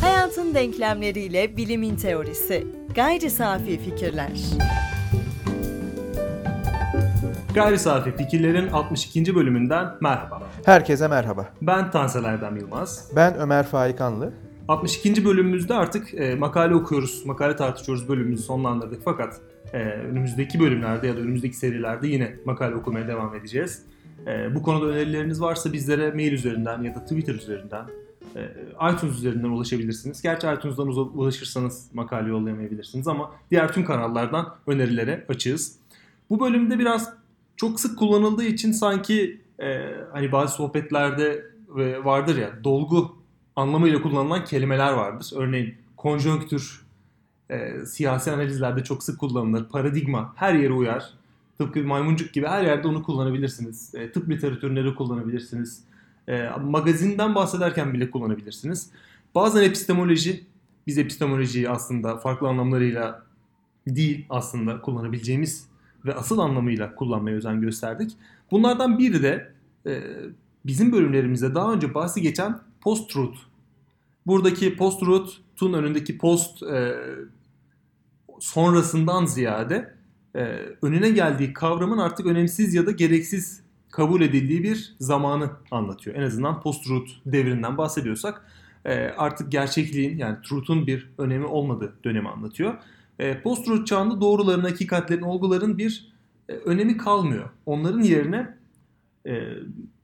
Hayatın denklemleriyle bilimin teorisi. Gayri safi fikirler. Gayri safi fikirlerin 62. bölümünden merhaba. Herkese merhaba. Ben Tansel Erdem Yılmaz. Ben Ömer Faik Anlı. 62. bölümümüzde artık makale okuyoruz, makale tartışıyoruz bölümümüzü sonlandırdık. Fakat önümüzdeki bölümlerde ya da önümüzdeki serilerde yine makale okumaya devam edeceğiz. Bu konuda önerileriniz varsa bizlere mail üzerinden ya da Twitter üzerinden, iTunes üzerinden ulaşabilirsiniz. Gerçi iTunes'dan ulaşırsanız makale yollayamayabilirsiniz ama diğer tüm kanallardan önerilere açığız. Bu bölümde biraz çok sık kullanıldığı için sanki hani bazı sohbetlerde vardır ya, dolgu anlamıyla kullanılan kelimeler vardır. Örneğin konjonktür siyasi analizlerde çok sık kullanılır. Paradigma her yere uyar. Tıpkı maymuncuk gibi her yerde onu kullanabilirsiniz. Tıp literatüründe de kullanabilirsiniz. Magazinden bahsederken bile kullanabilirsiniz. Bazen epistemoloji, biz epistemolojiyi aslında farklı anlamlarıyla değil aslında kullanabileceğimiz ve asıl anlamıyla kullanmaya özen gösterdik. Bunlardan biri de bizim bölümlerimizde daha önce bahsi geçen post-truth. Buradaki post-truth'un önündeki post sonrasından ziyade önüne geldiği kavramın artık önemsiz ya da gereksiz kabul edildiği bir zamanı anlatıyor. En azından post-truth devrinden bahsediyorsak artık gerçekliğin, yani truth'un bir önemi olmadığı dönemi anlatıyor. Post-truth çağında doğruların, hakikatlerin, olguların bir önemi kalmıyor. Onların yerine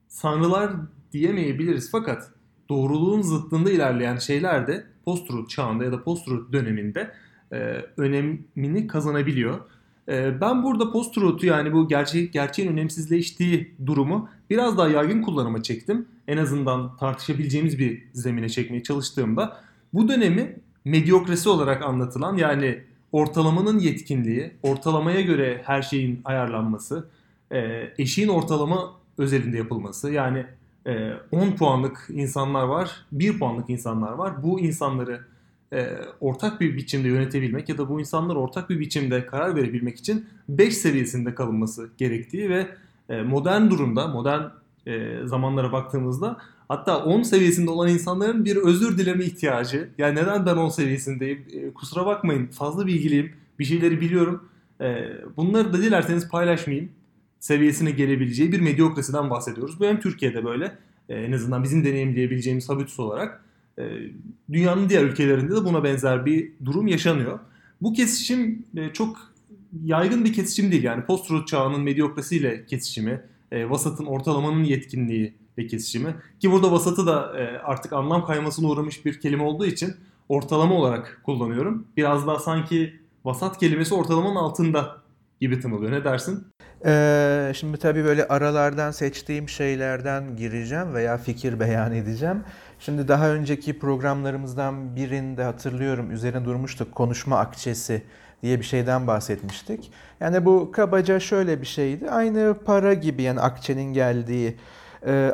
sanrılar diyemeyebiliriz fakat doğruluğun zıttında ilerleyen şeyler de post-truth çağında ya da post-truth döneminde önemini kazanabiliyor. Ben burada post-truth'u, yani bu gerçeğin önemsizleştiği durumu biraz daha yaygın kullanıma çektim. En azından tartışabileceğimiz bir zemine çekmeye çalıştığımda bu dönemi medyokrasi olarak anlatılan, yani ortalamanın yetkinliği, ortalamaya göre her şeyin ayarlanması, eşiğin ortalama özelinde yapılması, yani 10 puanlık insanlar var, 1 puanlık insanlar var. Bu insanları ortak bir biçimde yönetebilmek ya da bu insanlar ortak bir biçimde karar verebilmek için 5 seviyesinde kalınması gerektiği ve modern durumda, modern zamanlara baktığımızda hatta 10 seviyesinde olan insanların bir özür dileme ihtiyacı. Yani neden ben 10 seviyesindeyim? Kusura bakmayın, fazla bilgiliyim, bir şeyleri biliyorum. Bunları da dilerseniz paylaşmayayım seviyesine gelebileceği bir medyokrasiden bahsediyoruz. Bu hem Türkiye'de böyle, en azından bizim deneyimleyebileceğimiz habitus olarak, dünyanın diğer ülkelerinde de buna benzer bir durum yaşanıyor. Bu kesişim çok yaygın bir kesişim değil. Yani post-truth çağının medyokrasiyle kesişimi, vasatın, ortalamanın yetkinliği ve kesişimi. Ki burada vasatı da artık anlam kaymasına uğramış bir kelime olduğu için ortalama olarak kullanıyorum. Biraz daha sanki vasat kelimesi ortalamanın altında gibi tınlıyor. Ne dersin? Şimdi tabii böyle aralardan seçtiğim şeylerden gireceğim veya fikir beyan edeceğim. Şimdi daha önceki programlarımızdan birinde hatırlıyorum üzerine durmuştuk, konuşma akçesi diye bir şeyden bahsetmiştik. Yani bu kabaca şöyle bir şeydi. Aynı para gibi, yani akçenin geldiği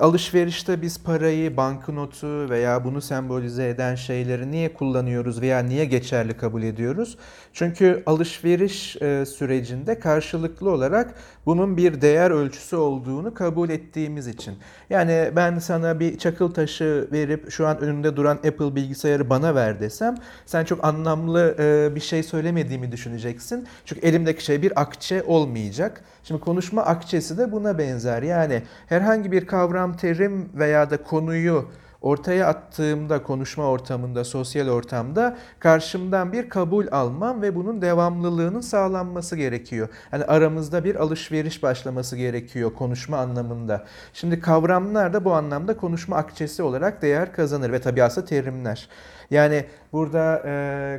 alışverişte biz parayı, banknotu veya bunu sembolize eden şeyleri niye kullanıyoruz veya niye geçerli kabul ediyoruz? Çünkü alışveriş sürecinde karşılıklı olarak bunun bir değer ölçüsü olduğunu kabul ettiğimiz için. Yani ben sana bir çakıl taşı verip şu an önümde duran Apple bilgisayarı bana ver desem, sen çok anlamlı bir şey söylemediğimi düşüneceksin. Çünkü elimdeki şey bir akçe olmayacak. Şimdi konuşma akçesi de buna benzer. Yani herhangi bir kavram, terim veya da konuyu ortaya attığımda konuşma ortamında, sosyal ortamda karşımdan bir kabul almam ve bunun devamlılığının sağlanması gerekiyor. Yani aramızda bir alışveriş başlaması gerekiyor konuşma anlamında. Şimdi kavramlar da bu anlamda konuşma akçesi olarak değer kazanır ve tabii aslında terimler. Yani burada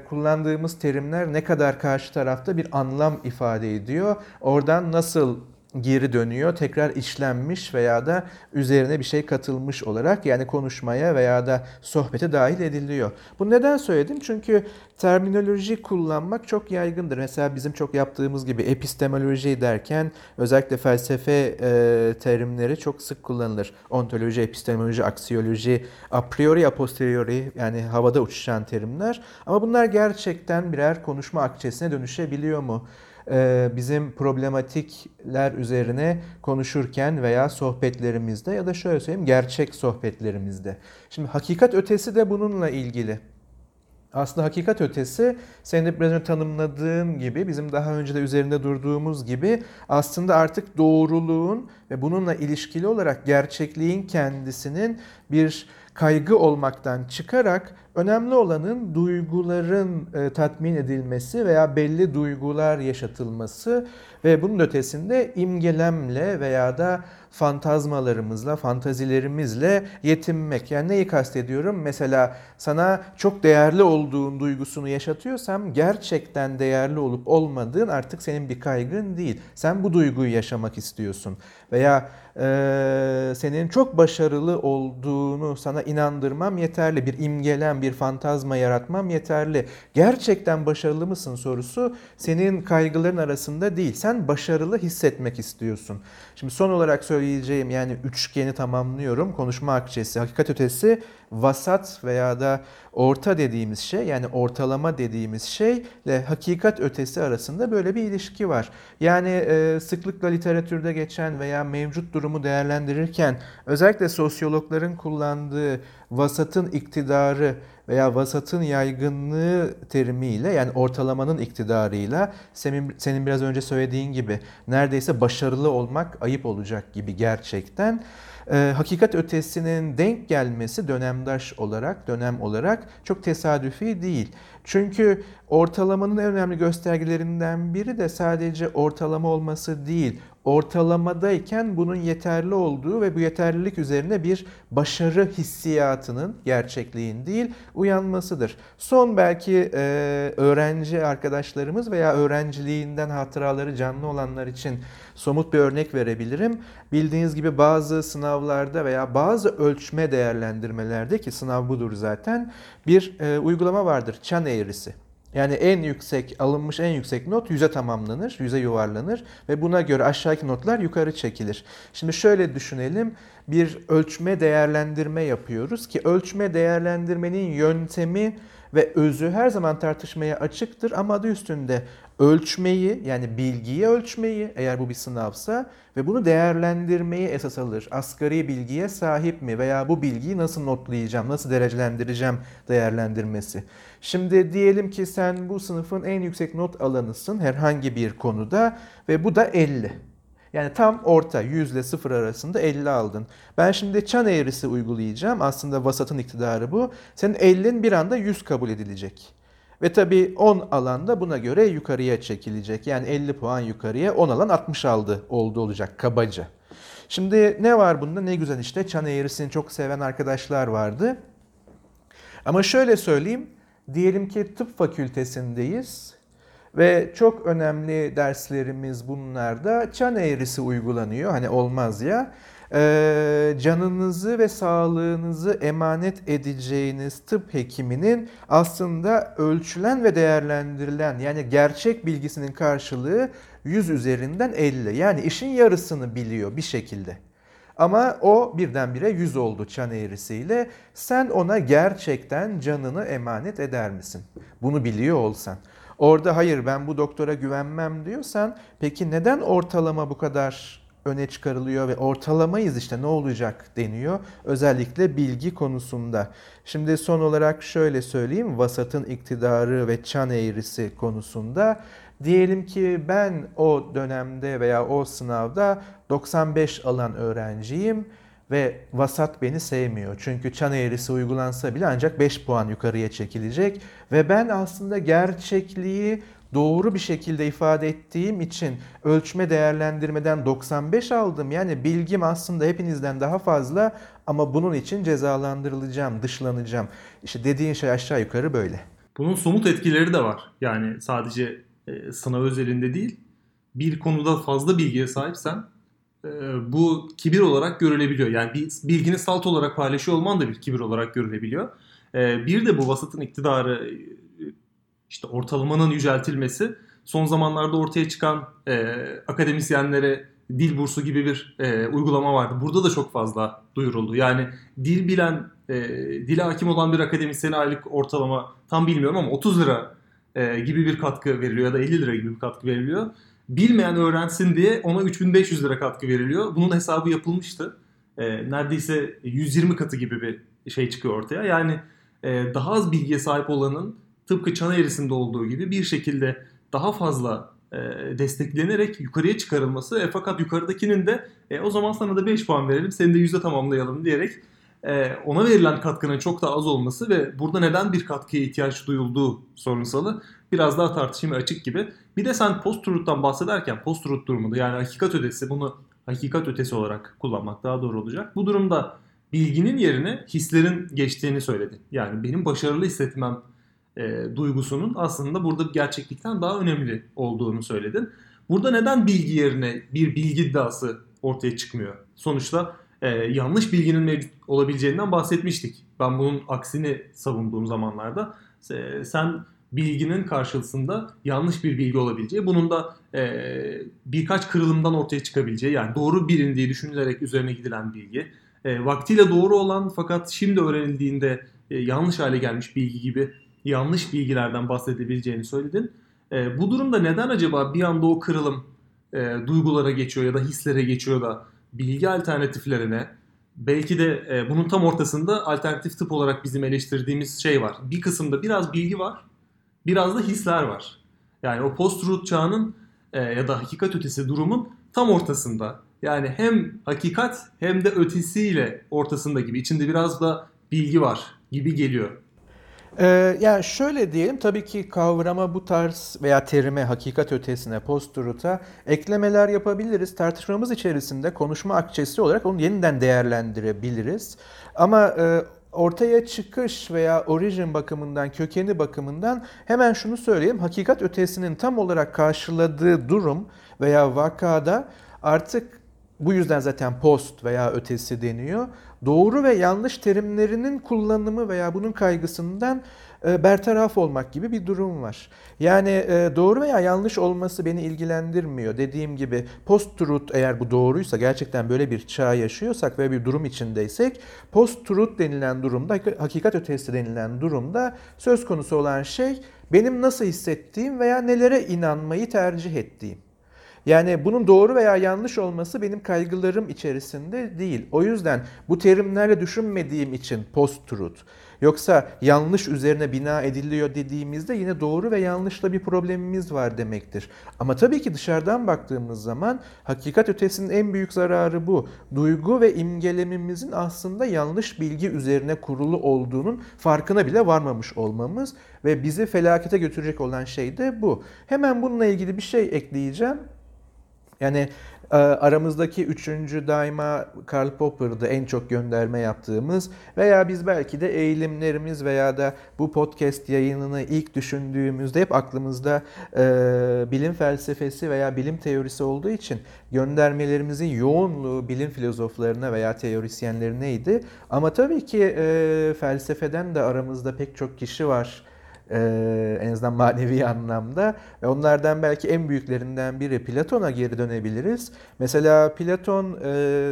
kullandığımız terimler ne kadar karşı tarafta bir anlam ifade ediyor, oradan nasıl geri dönüyor, tekrar işlenmiş veya da üzerine bir şey katılmış olarak, yani konuşmaya veya da sohbete dahil ediliyor. Bunu neden söyledim? Çünkü terminoloji kullanmak çok yaygındır. Mesela bizim çok yaptığımız gibi epistemoloji derken özellikle felsefe terimleri çok sık kullanılır. Ontoloji, epistemoloji, aksiyoloji, a priori, a posteriori, yani havada uçuşan terimler. Ama bunlar gerçekten birer konuşma akçesine dönüşebiliyor mu? bizim problematikler üzerine konuşurken veya sohbetlerimizde ya da şöyle söyleyeyim, gerçek sohbetlerimizde. Şimdi hakikat ötesi de bununla ilgili. Aslında hakikat ötesi, senin de biraz önce tanımladığın gibi, bizim daha önce de üzerinde durduğumuz gibi, aslında artık doğruluğun ve bununla ilişkili olarak gerçekliğin kendisinin bir kaygı olmaktan çıkarak önemli olanın duyguların tatmin edilmesi veya belli duygular yaşatılması ve bunun ötesinde imgelemle veya da fantazmalarımızla, fantazilerimizle yetinmek. Yani neyi kastediyorum? Mesela sana çok değerli olduğun duygusunu yaşatıyorsam gerçekten değerli olup olmadığın artık senin bir kaygın değil. Sen bu duyguyu yaşamak istiyorsun. Veya senin çok başarılı olduğunu sana inandırmam yeterli. Bir imgelem, bir fantazma yaratmam yeterli. Gerçekten başarılı mısın sorusu senin kaygıların arasında değil. Sen başarılı hissetmek istiyorsun. Şimdi son olarak söyleyeceğim, yani üçgeni tamamlıyorum. Konuşma akçesi, hakikat ötesi, vasat veya da orta dediğimiz şey, yani ortalama dediğimiz şeyle hakikat ötesi arasında böyle bir ilişki var. Yani sıklıkla literatürde geçen veya mevcut durumu değerlendirirken özellikle sosyologların kullandığı vasatın iktidarı veya vasatın yaygınlığı terimiyle, yani ortalamanın iktidarıyla, senin biraz önce söylediğin gibi neredeyse başarılı olmak ayıp olacak gibi gerçekten. Hakikat ötesinin denk gelmesi dönem olarak çok tesadüfi değil. Çünkü ortalamanın en önemli göstergelerinden biri de sadece ortalama olması değil, ortalamadayken bunun yeterli olduğu ve bu yeterlilik üzerine bir başarı hissiyatının, gerçekliğin değil, uyanmasıdır. Son belki öğrenci arkadaşlarımız veya öğrenciliğinden hatıraları canlı olanlar için somut bir örnek verebilirim. Bildiğiniz gibi bazı sınavlarda veya bazı ölçme değerlendirmelerde, ki sınav budur zaten, bir uygulama vardır. Çan eğrisi. Yani alınmış en yüksek not 100'e tamamlanır, 100'e yuvarlanır ve buna göre aşağıdaki notlar yukarı çekilir. Şimdi şöyle düşünelim, bir ölçme değerlendirme yapıyoruz ki ölçme değerlendirmenin yöntemi ve özü her zaman tartışmaya açıktır ama adı üstünde ölçmeyi, yani bilgiyi ölçmeyi, eğer bu bir sınavsa, ve bunu değerlendirmeyi esas alır. Asgari bilgiye sahip mi veya bu bilgiyi nasıl notlayacağım, nasıl derecelendireceğim değerlendirmesi. Şimdi diyelim ki sen bu sınıfın en yüksek not alanısın herhangi bir konuda ve bu da 50. Yani tam orta, 100 ile 0 arasında 50 aldın. Ben şimdi çan eğrisi uygulayacağım. Aslında vasatın iktidarı bu. Senin 50'in bir anda 100 kabul edilecek. Ve tabii 10 alan da buna göre yukarıya çekilecek. Yani 50 puan yukarıya, 10 alan 60 aldı oldu olacak kabaca. Şimdi ne var bunda? Ne güzel işte, çan eğrisini çok seven arkadaşlar vardı. Ama şöyle söyleyeyim. Diyelim ki tıp fakültesindeyiz. Ve çok önemli derslerimiz bunlarda çan eğrisi uygulanıyor. Hani olmaz ya. Canınızı ve sağlığınızı emanet edeceğiniz tıp hekiminin aslında ölçülen ve değerlendirilen, yani gerçek bilgisinin karşılığı 100 üzerinden 50. Yani işin yarısını biliyor bir şekilde. Ama o birdenbire 100 oldu çan eğrisiyle. Sen ona gerçekten canını emanet eder misin? Bunu biliyor olsan. Orada hayır ben bu doktora güvenmem diyorsan, peki neden ortalama bu kadar öne çıkarılıyor ve ortalamayız işte ne olacak deniyor özellikle bilgi konusunda. Şimdi son olarak şöyle söyleyeyim, vasatın iktidarı ve çan eğrisi konusunda. Diyelim ki ben o dönemde veya o sınavda 95 alan öğrenciyim ve vasat beni sevmiyor. Çünkü çan eğrisi uygulansa bile ancak 5 puan yukarıya çekilecek ve ben aslında gerçekliği doğru bir şekilde ifade ettiğim için ölçme değerlendirmeden 95 aldım. Yani bilgim aslında hepinizden daha fazla ama bunun için cezalandırılacağım, dışlanacağım. İşte dediğin şey aşağı yukarı böyle. Bunun somut etkileri de var. Yani sadece sınav özelinde değil, bir konuda fazla bilgiye sahipsen bu kibir olarak görülebiliyor. Yani bir bilgini salt olarak paylaşıyor olman da bir kibir olarak görülebiliyor. Bir de bu vasatın iktidarı, işte ortalamanın yüceltilmesi, son zamanlarda ortaya çıkan akademisyenlere dil bursu gibi bir uygulama vardı. Burada da çok fazla duyuruldu. Yani dil bilen, dile hakim olan bir akademisyenin aylık ortalama tam bilmiyorum ama 30 lira gibi bir katkı veriliyor ya da 50 lira gibi bir katkı veriliyor. Bilmeyen öğrensin diye ona 3500 lira katkı veriliyor. Bunun hesabı yapılmıştı. Neredeyse 120 katı gibi bir şey çıkıyor ortaya. Yani daha az bilgiye sahip olanın tıpkı çan eğrisinde olduğu gibi bir şekilde daha fazla desteklenerek yukarıya çıkarılması. Fakat yukarıdakinin de o zaman sana da 5 puan verelim, seni de 100'e tamamlayalım diyerek ona verilen katkının çok daha az olması ve burada neden bir katkıya ihtiyaç duyulduğu sorunsalı biraz daha tartışmaya açık gibi. Bir de sen post-truth'tan bahsederken post-truth durumunda, yani hakikat ötesi, bunu hakikat ötesi olarak kullanmak daha doğru olacak. Bu durumda bilginin yerine hislerin geçtiğini söyledin. Yani benim başarılı hissetmem duygusunun aslında burada gerçeklikten daha önemli olduğunu söyledin. Burada neden bilgi yerine bir bilgi iddiası ortaya çıkmıyor? Sonuçta yanlış bilginin mevcut olabileceğinden bahsetmiştik. Ben bunun aksini savunduğum zamanlarda sen bilginin karşılığında yanlış bir bilgi olabileceği, bunun da birkaç kırılımdan ortaya çıkabileceği, yani doğru bilindiği düşünülerek üzerine gidilen bilgi, vaktiyle doğru olan fakat şimdi öğrenildiğinde yanlış hale gelmiş bilgi gibi yanlış bilgilerden bahsedebileceğini söyledin. Bu durumda neden acaba bir anda o kırılım duygulara geçiyor ya da hislere geçiyor da bilgi alternatiflerine, belki de bunun tam ortasında alternatif tıp olarak bizim eleştirdiğimiz şey var. Bir kısımda biraz bilgi var, biraz da hisler var. Yani o post-truth çağının ya da hakikat ötesi durumun tam ortasında. Yani hem hakikat hem de ötesiyle ortasında gibi. İçinde biraz da bilgi var gibi geliyor. Yani şöyle diyelim, tabii ki kavrama bu tarz veya terime, hakikat ötesine, post-truth'a eklemeler yapabiliriz. Tartışmamız içerisinde konuşma akçesi olarak onu yeniden değerlendirebiliriz. Ama ortaya çıkış veya orijin bakımından, kökeni bakımından hemen şunu söyleyeyim. Hakikat ötesinin tam olarak karşıladığı durum veya vakada artık, bu yüzden zaten post veya ötesi deniyor, doğru ve yanlış terimlerinin kullanımı veya bunun kaygısından bertaraf olmak gibi bir durum var. Yani doğru veya yanlış olması beni ilgilendirmiyor. Dediğim gibi post-truth, eğer bu doğruysa, gerçekten böyle bir çağ yaşıyorsak ve bir durum içindeysek, post-truth denilen durumda, hakikat ötesi denilen durumda söz konusu olan şey benim nasıl hissettiğim veya nelere inanmayı tercih ettiğim. Yani bunun doğru veya yanlış olması benim kaygılarım içerisinde değil. O yüzden bu terimlerle düşünmediğim için post-truth. Yoksa yanlış üzerine bina ediliyor dediğimizde yine doğru ve yanlışla bir problemimiz var demektir. Ama tabii ki dışarıdan baktığımız zaman hakikat ötesinin en büyük zararı bu. Duygu ve imgelemimizin aslında yanlış bilgi üzerine kurulu olduğunun farkına bile varmamış olmamız ve bizi felakete götürecek olan şey de bu. Hemen bununla ilgili bir şey ekleyeceğim. Yani aramızdaki üçüncü, daima Karl Popper'da en çok gönderme yaptığımız veya biz belki de eğilimlerimiz veya da bu podcast yayınını ilk düşündüğümüzde hep aklımızda bilim felsefesi veya bilim teorisi olduğu için göndermelerimizin yoğunluğu bilim filozoflarına veya teorisyenlerineydi. Ama tabii ki felsefeden de aramızda pek çok kişi var. En azından manevi anlamda. Ve onlardan belki en büyüklerinden biri Platon'a geri dönebiliriz. Mesela Platon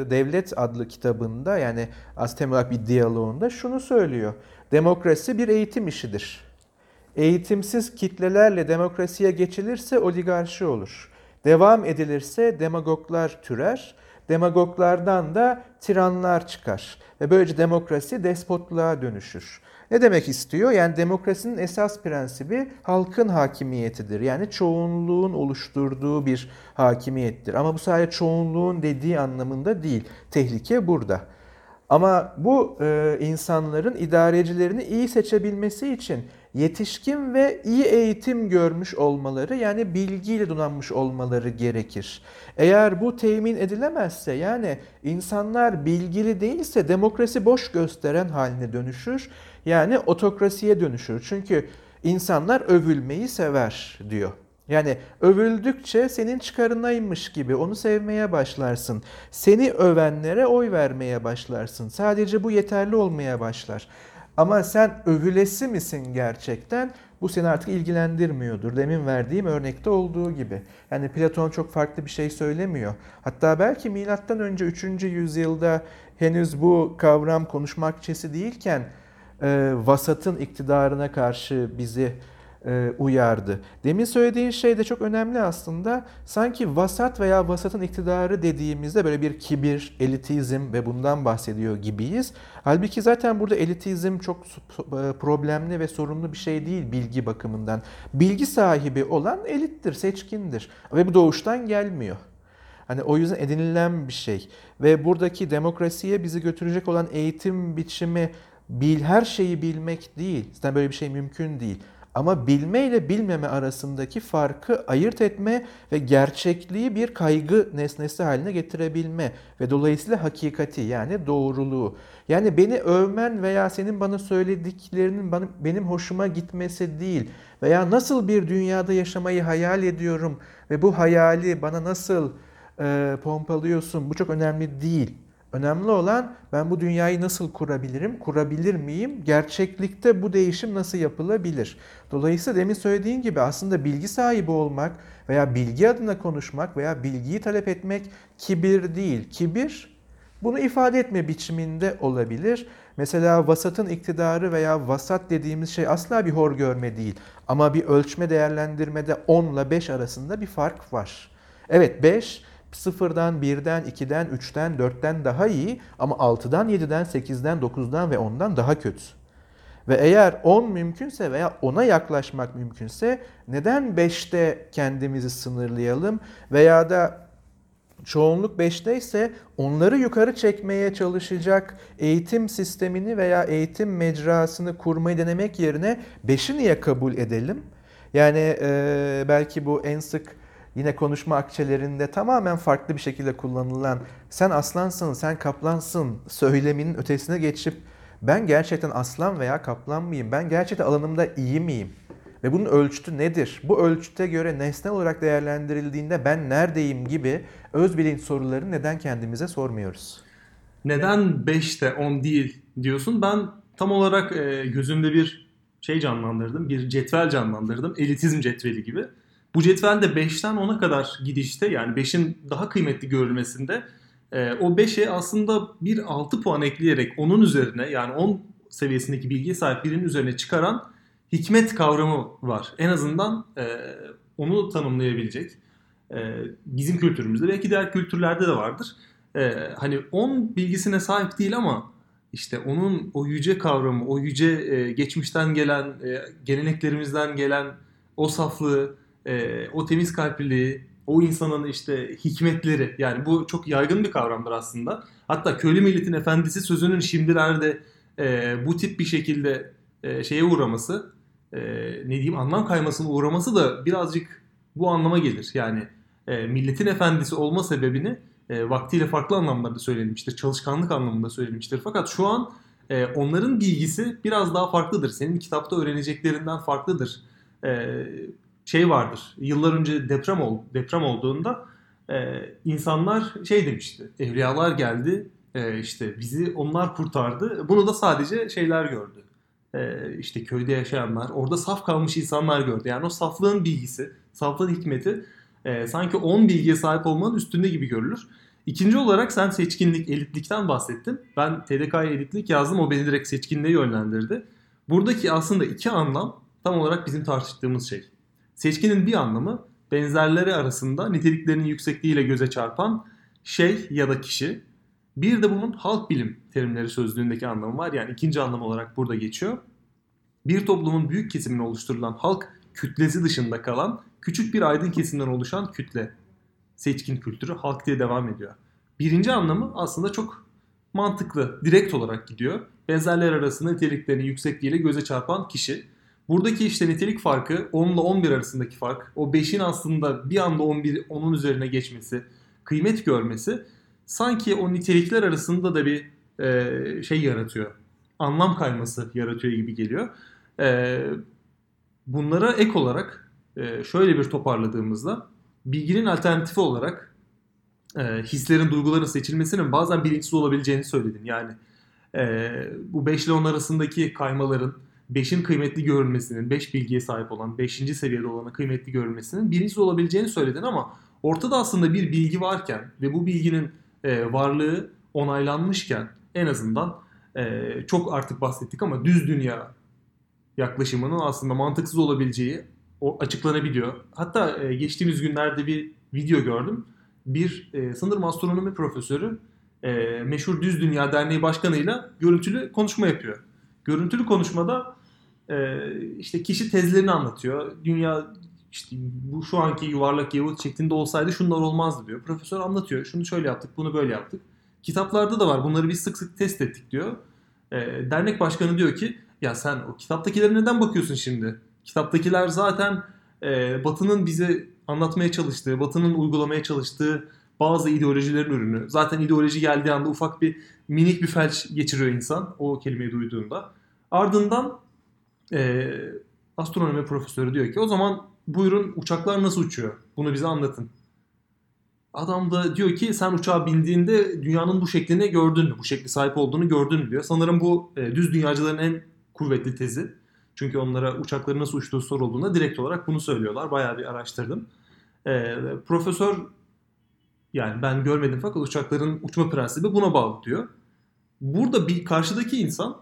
Devlet adlı kitabında, yani az temel olarak bir diyaloğunda şunu söylüyor. Demokrasi bir eğitim işidir. Eğitimsiz kitlelerle demokrasiye geçilirse oligarşi olur. Devam edilirse demagoglar türer. Demagoglardan da tiranlar çıkar. Ve böylece demokrasi despotluğa dönüşür. Ne demek istiyor? Yani demokrasinin esas prensibi halkın hakimiyetidir. Yani çoğunluğun oluşturduğu bir hakimiyettir. Ama bu sadece çoğunluğun dediği anlamında değil. Tehlike burada. Ama bu insanların idarecilerini iyi seçebilmesi için yetişkin ve iyi eğitim görmüş olmaları, yani bilgiyle donanmış olmaları gerekir. Eğer bu temin edilemezse, yani insanlar bilgili değilse demokrasi boş gösteren haline dönüşür. Yani otokrasiye dönüşür. Çünkü insanlar övülmeyi sever diyor. Yani övüldükçe senin çıkarınaymış gibi onu sevmeye başlarsın. Seni övenlere oy vermeye başlarsın. Sadece bu yeterli olmaya başlar. Ama sen övülesi misin gerçekten? Bu seni artık ilgilendirmiyordur. Demin verdiğim örnekte olduğu gibi. Yani Platon çok farklı bir şey söylemiyor. Hatta belki milattan önce 3. yüzyılda henüz bu kavram konuşma akçesi değilken vasatın iktidarına karşı bizi uyardı. Demin söylediğin şey de çok önemli aslında. Sanki vasat veya vasatın iktidarı dediğimizde böyle bir kibir, elitizm ve bundan bahsediyor gibiyiz. Halbuki zaten burada elitizm çok problemli ve sorunlu bir şey değil bilgi bakımından. Bilgi sahibi olan elittir, seçkindir ve bu doğuştan gelmiyor. Hani o yüzden edinilen bir şey ve buradaki demokrasiye bizi götürecek olan eğitim biçimi her şeyi bilmek değil. Zaten böyle bir şey mümkün değil. Ama bilme ile bilmeme arasındaki farkı ayırt etme ve gerçekliği bir kaygı nesnesi haline getirebilme ve dolayısıyla hakikati yani doğruluğu. Yani beni övmen veya senin bana söylediklerinin benim hoşuma gitmesi değil veya nasıl bir dünyada yaşamayı hayal ediyorum ve bu hayali bana nasıl pompalıyorsun bu çok önemli değil. Önemli olan ben bu dünyayı nasıl kurabilirim, kurabilir miyim, gerçeklikte bu değişim nasıl yapılabilir? Dolayısıyla demin söylediğin gibi aslında bilgi sahibi olmak veya bilgi adına konuşmak veya bilgiyi talep etmek kibir değil. Kibir bunu ifade etme biçiminde olabilir. Mesela vasatın iktidarı veya vasat dediğimiz şey asla bir hor görme değil. Ama bir ölçme değerlendirmede 10 ile 5 arasında bir fark var. Evet 5... 0'dan, 1'den, 2'den, 3'ten, 4'ten daha iyi ama 6'dan, 7'den, 8'den, 9'dan ve 10'dan daha kötü. Ve eğer 10 mümkünse veya 10'a yaklaşmak mümkünse neden 5'te kendimizi sınırlayalım veya da çoğunluk 5'te ise onları yukarı çekmeye çalışacak eğitim sistemini veya eğitim mecrasını kurmayı denemek yerine 5'i niye kabul edelim? Yani belki bu en sık yine konuşma akçelerinde tamamen farklı bir şekilde kullanılan sen aslansın, sen kaplansın söyleminin ötesine geçip ben gerçekten aslan veya kaplan mıyım? Ben gerçekten alanımda iyi miyim? Ve bunun ölçütü nedir? Bu ölçüte göre nesne olarak değerlendirildiğinde ben neredeyim gibi öz bilinç soruları neden kendimize sormuyoruz? Neden 5'te 10 değil diyorsun? Ben tam olarak gözümde bir şey canlandırdım, bir cetvel canlandırdım. Elitizm cetveli gibi. Bu cetvelde 5'ten 10'a kadar gidişte yani 5'in daha kıymetli görülmesinde o 5'e aslında bir 6 puan ekleyerek onun üzerine yani 10 seviyesindeki bilgiye sahip birinin üzerine çıkaran hikmet kavramı var. En azından onu tanımlayabilecek. Bizim kültürümüzde belki diğer kültürlerde de vardır. Hani 10 bilgisine sahip değil ama işte onun o yüce kavramı, o yüce geçmişten gelen, geleneklerimizden gelen o saflığı, o temiz kalpliliği, o insanın işte hikmetleri yani bu çok yaygın bir kavramdır aslında. Hatta köylü milletin efendisi sözünün şimdilerde bu tip bir şekilde şeye uğraması, ne diyeyim anlam kaymasına uğraması da birazcık bu anlama gelir. Yani milletin efendisi olma sebebini vaktiyle farklı anlamlarda söylenmiştir, çalışkanlık anlamında söylenmiştir. Fakat şu an onların bilgisi biraz daha farklıdır. Senin kitapta öğreneceklerinden farklıdır. Şey vardır. Yıllar önce deprem olduğunda insanlar şey demişti. Evliyalar geldi. İşte bizi onlar kurtardı. Bunu da sadece şeyler gördü. İşte köyde yaşayanlar, orada saf kalmış insanlar gördü. Yani o saflığın bilgisi, saflığın hikmeti sanki 10 bilgiye sahip olmanın üstünde gibi görülür. İkinci olarak sen seçkinlik, elitlikten bahsettin. Ben TDK'ya elitlik yazdım. O beni direkt seçkinliğe yönlendirdi. Buradaki aslında iki anlam tam olarak bizim tartıştığımız şey. Seçkinin bir anlamı benzerleri arasında niteliklerinin yüksekliğiyle göze çarpan şey ya da kişi. Bir de bunun halk bilim terimleri sözlüğündeki anlamı var. Yani ikinci anlam olarak burada geçiyor. Bir toplumun büyük kesimine oluşturulan halk kütlesi dışında kalan küçük bir aydın kesimden oluşan kütle. Seçkin kültürü halk diye devam ediyor. Birinci anlamı aslında çok mantıklı, direkt olarak gidiyor. Benzerler arasında niteliklerinin yüksekliğiyle göze çarpan kişi. Buradaki işte nitelik farkı 10 ile 11 arasındaki fark, o 5'in aslında bir anda 10'un üzerine geçmesi, kıymet görmesi sanki o nitelikler arasında da bir şey yaratıyor. Anlam kayması yaratıyor gibi geliyor. Bunlara ek olarak şöyle bir toparladığımızda bilginin alternatifi olarak hislerin, duyguların seçilmesinin bazen bilinçsiz olabileceğini söyledim. Yani bu 5 ile 10 arasındaki kaymaların 5'in kıymetli görülmesinin, 5 bilgiye sahip olan, 5. seviyede olana kıymetli görülmesinin bilinçsiz olabileceğini söyledin ama ortada aslında bir bilgi varken ve bu bilginin varlığı onaylanmışken en azından çok artık bahsettik ama düz dünya yaklaşımının aslında mantıksız olabileceği açıklanabiliyor. Hatta geçtiğimiz günlerde bir video gördüm. Bir sanırım astronomi profesörü meşhur Düz Dünya Derneği Başkanı'yla görüntülü konuşma yapıyor. Görüntülü konuşmada işte kişi tezlerini anlatıyor. Dünya işte bu şu anki yuvarlak Yahut şeklinde olsaydı şunlar olmazdı diyor. Profesör anlatıyor. Şunu şöyle yaptık, bunu böyle yaptık. Kitaplarda da var. Bunları biz sık sık test ettik diyor. Dernek başkanı diyor ki ya sen o kitaptakilere neden bakıyorsun şimdi? Kitaptakiler zaten Batı'nın bize anlatmaya çalıştığı, Batı'nın uygulamaya çalıştığı bazı ideolojilerin ürünü. Zaten ideoloji geldiği anda ufak bir minik bir felç geçiriyor insan o kelimeyi duyduğunda. Ardından astronomi profesörü diyor ki o zaman buyurun uçaklar nasıl uçuyor? Bunu bize anlatın. Adam da diyor ki sen uçağa bindiğinde dünyanın bu şeklini gördün mü? Bu şekli sahip olduğunu gördün mü diyor. Sanırım bu düz dünyacıların en kuvvetli tezi. Çünkü onlara uçakların nasıl uçtuğu sorulduğunda direkt olarak bunu söylüyorlar. Bayağı bir araştırdım. Profesör yani ben görmedim fakat uçakların uçma prensibi buna bağlı diyor. Burada bir karşıdaki insan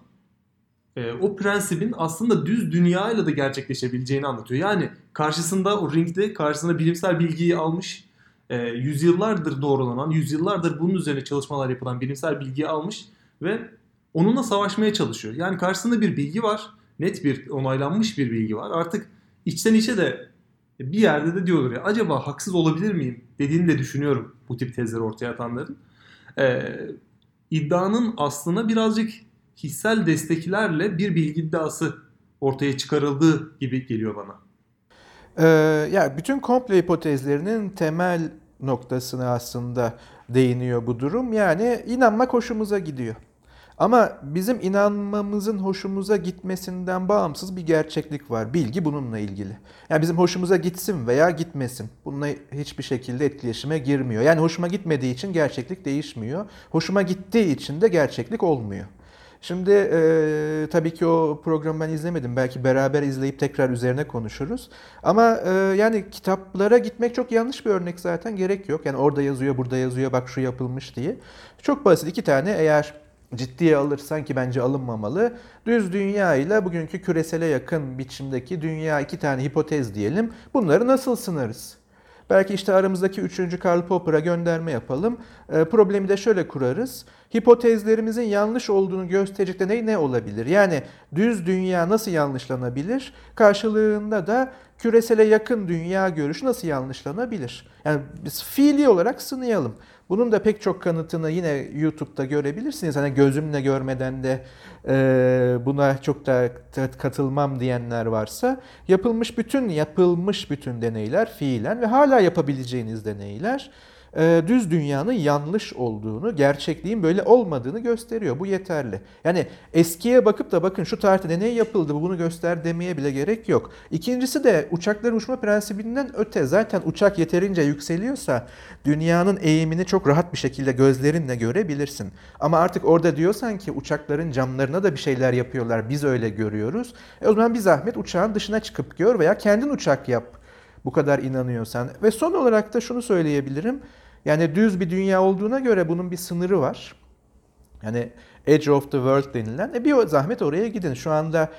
o prensibin aslında düz dünyayla da gerçekleşebileceğini anlatıyor. Yani karşısında o ringde karşısına bilimsel bilgiyi almış, yüzyıllardır doğrulanan, yüzyıllardır bunun üzerine çalışmalar yapılan bilimsel bilgiyi almış ve onunla savaşmaya çalışıyor. Yani karşısında bir bilgi var. Net bir onaylanmış bir bilgi var. Artık içten içe de bir yerde de diyorlar ya acaba haksız olabilir miyim dediğini de düşünüyorum bu tip tezleri ortaya atanların. İddianın aslına birazcık hissel desteklerle bir bilgi iddiası ortaya çıkarıldığı gibi geliyor bana. Ya bütün komplo hipotezlerinin temel noktasına aslında değiniyor bu durum. Yani inanmak hoşumuza gidiyor. Ama bizim inanmamızın hoşumuza gitmesinden bağımsız bir gerçeklik var. Bilgi bununla ilgili. Yani bizim hoşumuza gitsin veya gitmesin. Bununla hiçbir şekilde etkileşime girmiyor. Yani hoşuma gitmediği için gerçeklik değişmiyor. Hoşuma gittiği için de gerçeklik olmuyor. Şimdi tabii ki o programı ben izlemedim. Belki beraber izleyip tekrar üzerine konuşuruz. Ama yani kitaplara gitmek çok yanlış bir örnek zaten. Gerek yok. Yani orada yazıyor, burada yazıyor, bak şu yapılmış diye. Çok basit iki tane eğer ciddiye alırsan ki bence alınmamalı. Düz dünya ile bugünkü küresele yakın biçimdeki dünya iki tane hipotez diyelim. Bunları nasıl sınarız? Belki işte aramızdaki 3. Karl Popper'a gönderme yapalım. Problemi de şöyle kurarız. Hipotezlerimizin yanlış olduğunu gösterecek de ne olabilir? Yani düz dünya nasıl yanlışlanabilir? Karşılığında da küresele yakın dünya görüşü nasıl yanlışlanabilir? Yani biz fiili olarak sınayalım. Bunun da pek çok kanıtını yine YouTube'da görebilirsiniz. Hani gözümle görmeden de buna çok da katılmam diyenler varsa yapılmış bütün deneyler fiilen ve hala yapabileceğiniz deneyler düz dünyanın yanlış olduğunu, gerçekliğin böyle olmadığını gösteriyor. Bu yeterli. Yani eskiye bakıp da bakın şu tarihte deney yapıldı, bunu göster demeye bile gerek yok. İkincisi de uçakların uçma prensibinden öte zaten uçak yeterince yükseliyorsa dünyanın eğimini çok rahat bir şekilde gözlerinle görebilirsin. Ama artık orada diyorsan ki uçakların camlarına da bir şeyler yapıyorlar, biz öyle görüyoruz. O zaman bir zahmet uçağın dışına çıkıp gör veya kendin uçak yap. Bu kadar inanıyorsan. Ve son olarak da şunu söyleyebilirim. Yani düz bir dünya olduğuna göre bunun bir sınırı var. Yani edge of the world denilen. Bir zahmet oraya gidin. Şu anda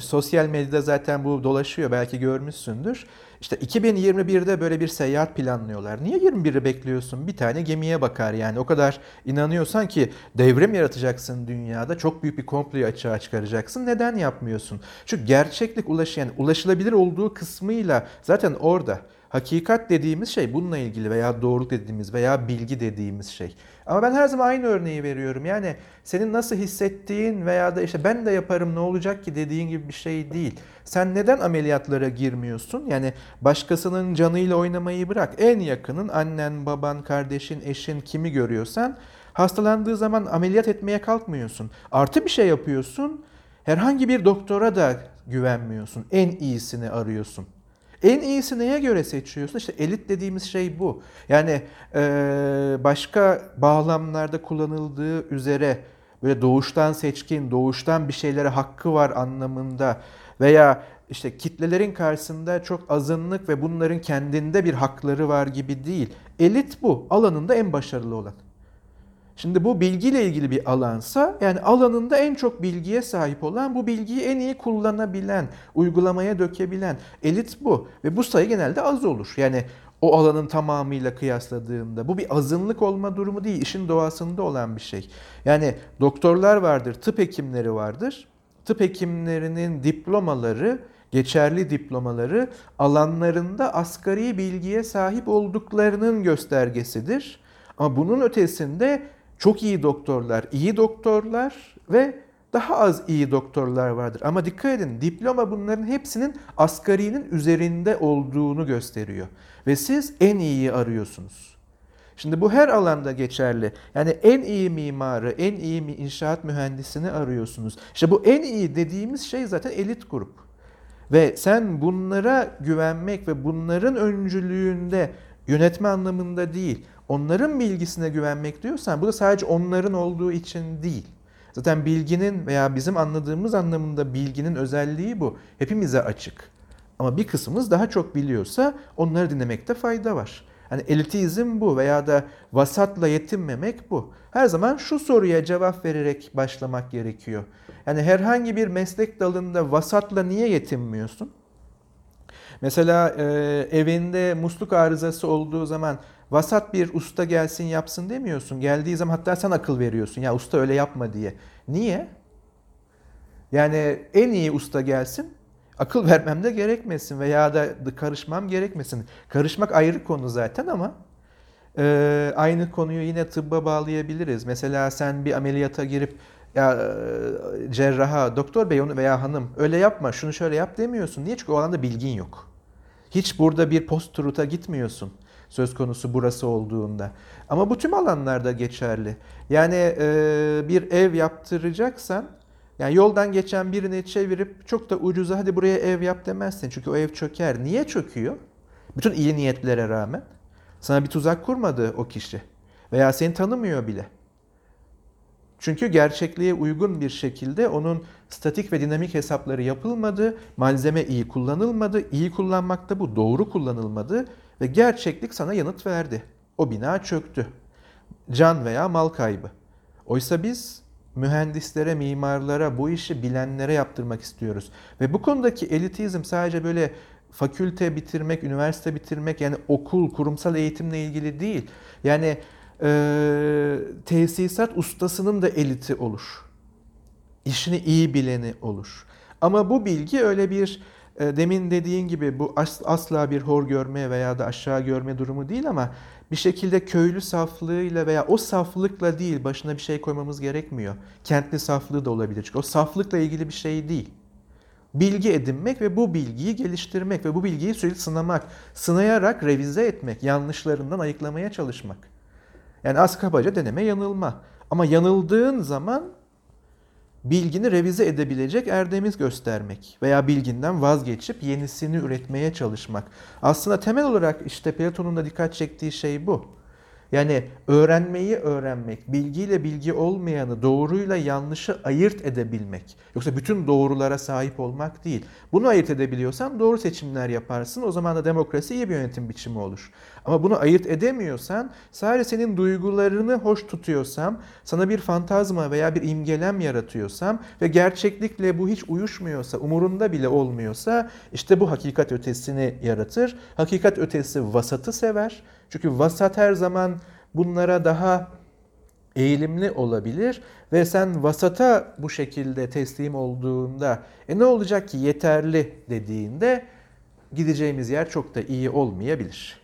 sosyal medyada zaten bu dolaşıyor. Belki görmüşsündür. İşte 2021'de böyle bir seyahat planlıyorlar. Niye 21'i bekliyorsun? Bir tane gemiye bakar yani. O kadar inanıyorsan ki devrim yaratacaksın dünyada. Çok büyük bir komployu açığa çıkaracaksın. Neden yapmıyorsun? Çünkü gerçeklik ulaşılabilir olduğu kısmıyla zaten orada. Hakikat dediğimiz şey bununla ilgili veya doğruluk dediğimiz veya bilgi dediğimiz şey. Ama ben her zaman aynı örneği veriyorum. Yani senin nasıl hissettiğin veya da işte ben de yaparım ne olacak ki dediğin gibi bir şey değil. Sen neden ameliyatlara girmiyorsun? Yani başkasının canıyla oynamayı bırak. En yakının annen, baban, kardeşin, eşin kimi görüyorsan hastalandığı zaman ameliyat etmeye kalkmıyorsun. Artı bir şey yapıyorsun. Herhangi bir doktora da güvenmiyorsun. En iyisini arıyorsun. En iyisi neye göre seçiyorsun? İşte elit dediğimiz şey bu. Yani başka bağlamlarda kullanıldığı üzere böyle doğuştan seçkin, doğuştan bir şeylere hakkı var anlamında veya işte kitlelerin karşısında çok azınlık ve bunların kendinde bir hakları var gibi değil. Elit bu. Alanında en başarılı olan. Şimdi bu bilgiyle ilgili bir alansa, yani alanında en çok bilgiye sahip olan, bu bilgiyi en iyi kullanabilen, uygulamaya dökebilen elit bu. Ve bu sayı genelde az olur. Yani o alanın tamamıyla kıyasladığında. Bu bir azınlık olma durumu değil, işin doğasında olan bir şey. Yani doktorlar vardır, tıp hekimleri vardır. Tıp hekimlerinin diplomaları, geçerli diplomaları alanlarında asgari bilgiye sahip olduklarının göstergesidir. Ama bunun ötesinde çok iyi doktorlar ve daha az iyi doktorlar vardır. Ama dikkat edin, diploma bunların hepsinin asgarinin üzerinde olduğunu gösteriyor. Ve siz en iyiyi arıyorsunuz. Şimdi bu her alanda geçerli. Yani en iyi mimarı, en iyi inşaat mühendisini arıyorsunuz. İşte bu en iyi dediğimiz şey zaten elit grup. Ve sen bunlara güvenmek ve bunların öncülüğünde yönetme anlamında değil, onların bilgisine güvenmek diyorsan, bu da sadece onların olduğu için değil. Zaten bilginin veya bizim anladığımız anlamında bilginin özelliği bu. Hepimize açık. Ama bir kısmımız daha çok biliyorsa onları dinlemekte fayda var. Yani elitizm bu veya da vasatla yetinmemek bu. Her zaman şu soruya cevap vererek başlamak gerekiyor. Yani herhangi bir meslek dalında vasatla niye yetinmiyorsun? Mesela evinde musluk arızası olduğu zaman vasat bir usta gelsin yapsın demiyorsun. Geldiği zaman hatta sen akıl veriyorsun. Ya usta öyle yapma diye. Niye? Yani en iyi usta gelsin. Akıl vermem de gerekmesin veya da karışmam gerekmesin. Karışmak ayrı konu zaten ama aynı konuyu yine tıbba bağlayabiliriz. Mesela sen bir ameliyata girip ya cerraha, doktor bey onu veya hanım öyle yapma, şunu şöyle yap demiyorsun. Niye? Çünkü o alanda bilgin yok. Hiç burada bir post-truth'a gitmiyorsun. Söz konusu burası olduğunda. Ama bu tüm alanlarda geçerli. Yani bir ev yaptıracaksan, yani yoldan geçen birini çevirip çok da ucuza hadi buraya ev yap demezsin. Çünkü o ev çöker. Niye çöküyor? Bütün iyi niyetlere rağmen. Sana bir tuzak kurmadı o kişi. Veya seni tanımıyor bile. Çünkü gerçekliğe uygun bir şekilde onun statik ve dinamik hesapları yapılmadı. Malzeme iyi kullanılmadı. İyi kullanmakta bu. Doğru kullanılmadı. Ve gerçeklik sana yanıt verdi. O bina çöktü. Can veya mal kaybı. Oysa biz mühendislere, mimarlara, bu işi bilenlere yaptırmak istiyoruz. Ve bu konudaki elitizm sadece böyle fakülte bitirmek, üniversite bitirmek, yani okul, kurumsal eğitimle ilgili değil. Yani tesisat ustasının da eliti olur. İşini iyi bileni olur. Ama bu bilgi öyle bir, demin dediğin gibi bu asla bir hor görme veya da aşağı görme durumu değil ama bir şekilde köylü saflığıyla veya o saflıkla değil, başına bir şey koymamız gerekmiyor. Kentli saflığı da olabilir çünkü o saflıkla ilgili bir şey değil. Bilgi edinmek ve bu bilgiyi geliştirmek ve bu bilgiyi sürekli sınamak, sınayarak revize etmek, yanlışlarından ayıklamaya çalışmak. Yani az kabaca deneme yanılma. Ama yanıldığın zaman bilgini revize edebilecek erdemi göstermek veya bilginden vazgeçip yenisini üretmeye çalışmak. Aslında temel olarak işte Platon'un da dikkat çektiği şey bu. Yani öğrenmeyi öğrenmek, bilgiyle bilgi olmayanı, doğruyla yanlışı ayırt edebilmek. Yoksa bütün doğrulara sahip olmak değil. Bunu ayırt edebiliyorsan doğru seçimler yaparsın. O zaman da demokrasi iyi bir yönetim biçimi olur. Ama bunu ayırt edemiyorsan, sadece senin duygularını hoş tutuyorsam, sana bir fantazma veya bir imgelem yaratıyorsam ve gerçeklikle bu hiç uyuşmuyorsa, umurunda bile olmuyorsa, işte bu hakikat ötesini yaratır. Hakikat ötesi vasatı sever. Çünkü vasat her zaman bunlara daha eğilimli olabilir ve sen vasata bu şekilde teslim olduğunda ne olacak ki yeterli dediğinde gideceğimiz yer çok da iyi olmayabilir.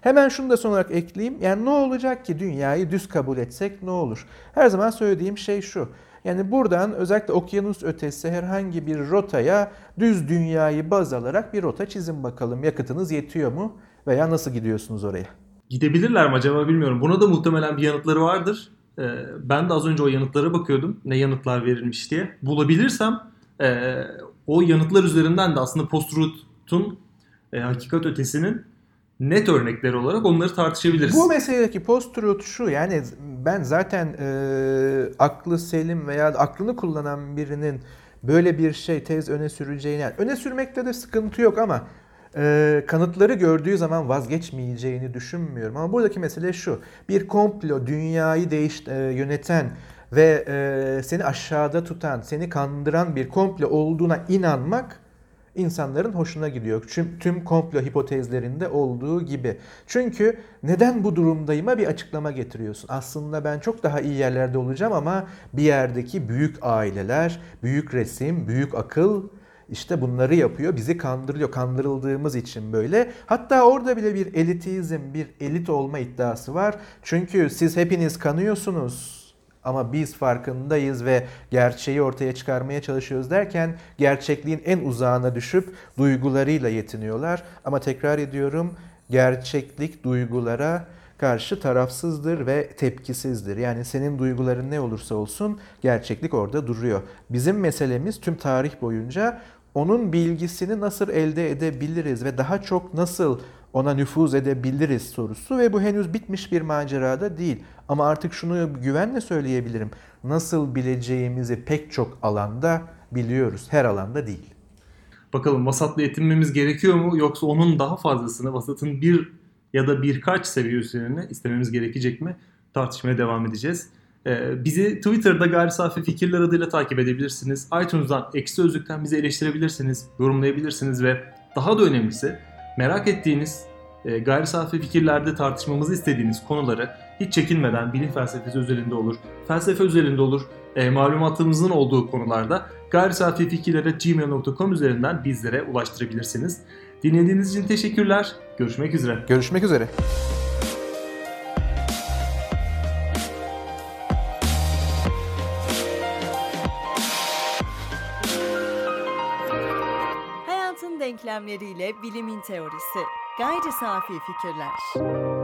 Hemen şunu da son olarak ekleyeyim. Yani ne olacak ki dünyayı düz kabul etsek ne olur? Her zaman söylediğim şey şu. Yani buradan özellikle okyanus ötesi herhangi bir rotaya düz dünyayı baz alarak bir rota çizin bakalım. Yakıtınız yetiyor mu? Veya nasıl gidiyorsunuz oraya? Gidebilirler mi acaba bilmiyorum. Buna da muhtemelen bir yanıtları vardır. Ben de az önce o yanıtlara bakıyordum. Ne yanıtlar verilmiş diye. Bulabilirsem o yanıtlar üzerinden de aslında post-truth'un hakikat ötesinin net örnekleri olarak onları tartışabiliriz. Bu meseledeki post-truth şu, yani ben zaten aklı selim veya aklını kullanan birinin böyle bir şey tez öne süreceğini, yani öne sürmekte de sıkıntı yok ama kanıtları gördüğü zaman vazgeçmeyeceğini düşünmüyorum. Ama buradaki mesele şu: bir komplo dünyayı yöneten ve seni aşağıda tutan, seni kandıran bir komplo olduğuna inanmak insanların hoşuna gidiyor. Tüm komplo hipotezlerinde olduğu gibi. Çünkü neden bu durumdayıma bir açıklama getiriyorsun. Aslında ben çok daha iyi yerlerde olacağım ama bir yerdeki büyük aileler, büyük resim, büyük akıl işte bunları yapıyor, bizi kandırıyor. Kandırıldığımız için böyle. Hatta orada bile bir elitizm, bir elit olma iddiası var. Çünkü siz hepiniz kanıyorsunuz. Ama biz farkındayız ve gerçeği ortaya çıkarmaya çalışıyoruz derken gerçekliğin en uzağına düşüp duygularıyla yetiniyorlar. Ama tekrar ediyorum, gerçeklik duygulara karşı tarafsızdır ve tepkisizdir. Yani senin duyguların ne olursa olsun gerçeklik orada duruyor. Bizim meselemiz tüm tarih boyunca onun bilgisini nasıl elde edebiliriz ve daha çok nasıl ona nüfuz edebiliriz sorusu ve bu henüz bitmiş bir macerada değil. Ama artık şunu güvenle söyleyebilirim. Nasıl bileceğimizi pek çok alanda biliyoruz. Her alanda değil. Bakalım vasatla yetinmemiz gerekiyor mu? Yoksa onun daha fazlasını, vasatın bir ya da birkaç seviye üzerine istememiz gerekecek mi? Tartışmaya devam edeceğiz. Bizi Twitter'da Gayri Safi Fikirler adıyla takip edebilirsiniz. iTunes'dan, Eksi Özlük'ten bizi eleştirebilirsiniz, yorumlayabilirsiniz ve daha da önemlisi merak ettiğiniz, gayri safi fikirlerde tartışmamızı istediğiniz konuları hiç çekinmeden bilim felsefesi özelinde olur, felsefe özelinde olur, malumatımızın olduğu konularda gayrisafifikirler@gmail.com üzerinden bizlere ulaştırabilirsiniz. Dinlediğiniz için teşekkürler. Görüşmek üzere. Görüşmek üzere. Denklemleriyle bilimin teorisi. Gayri safi fikirler.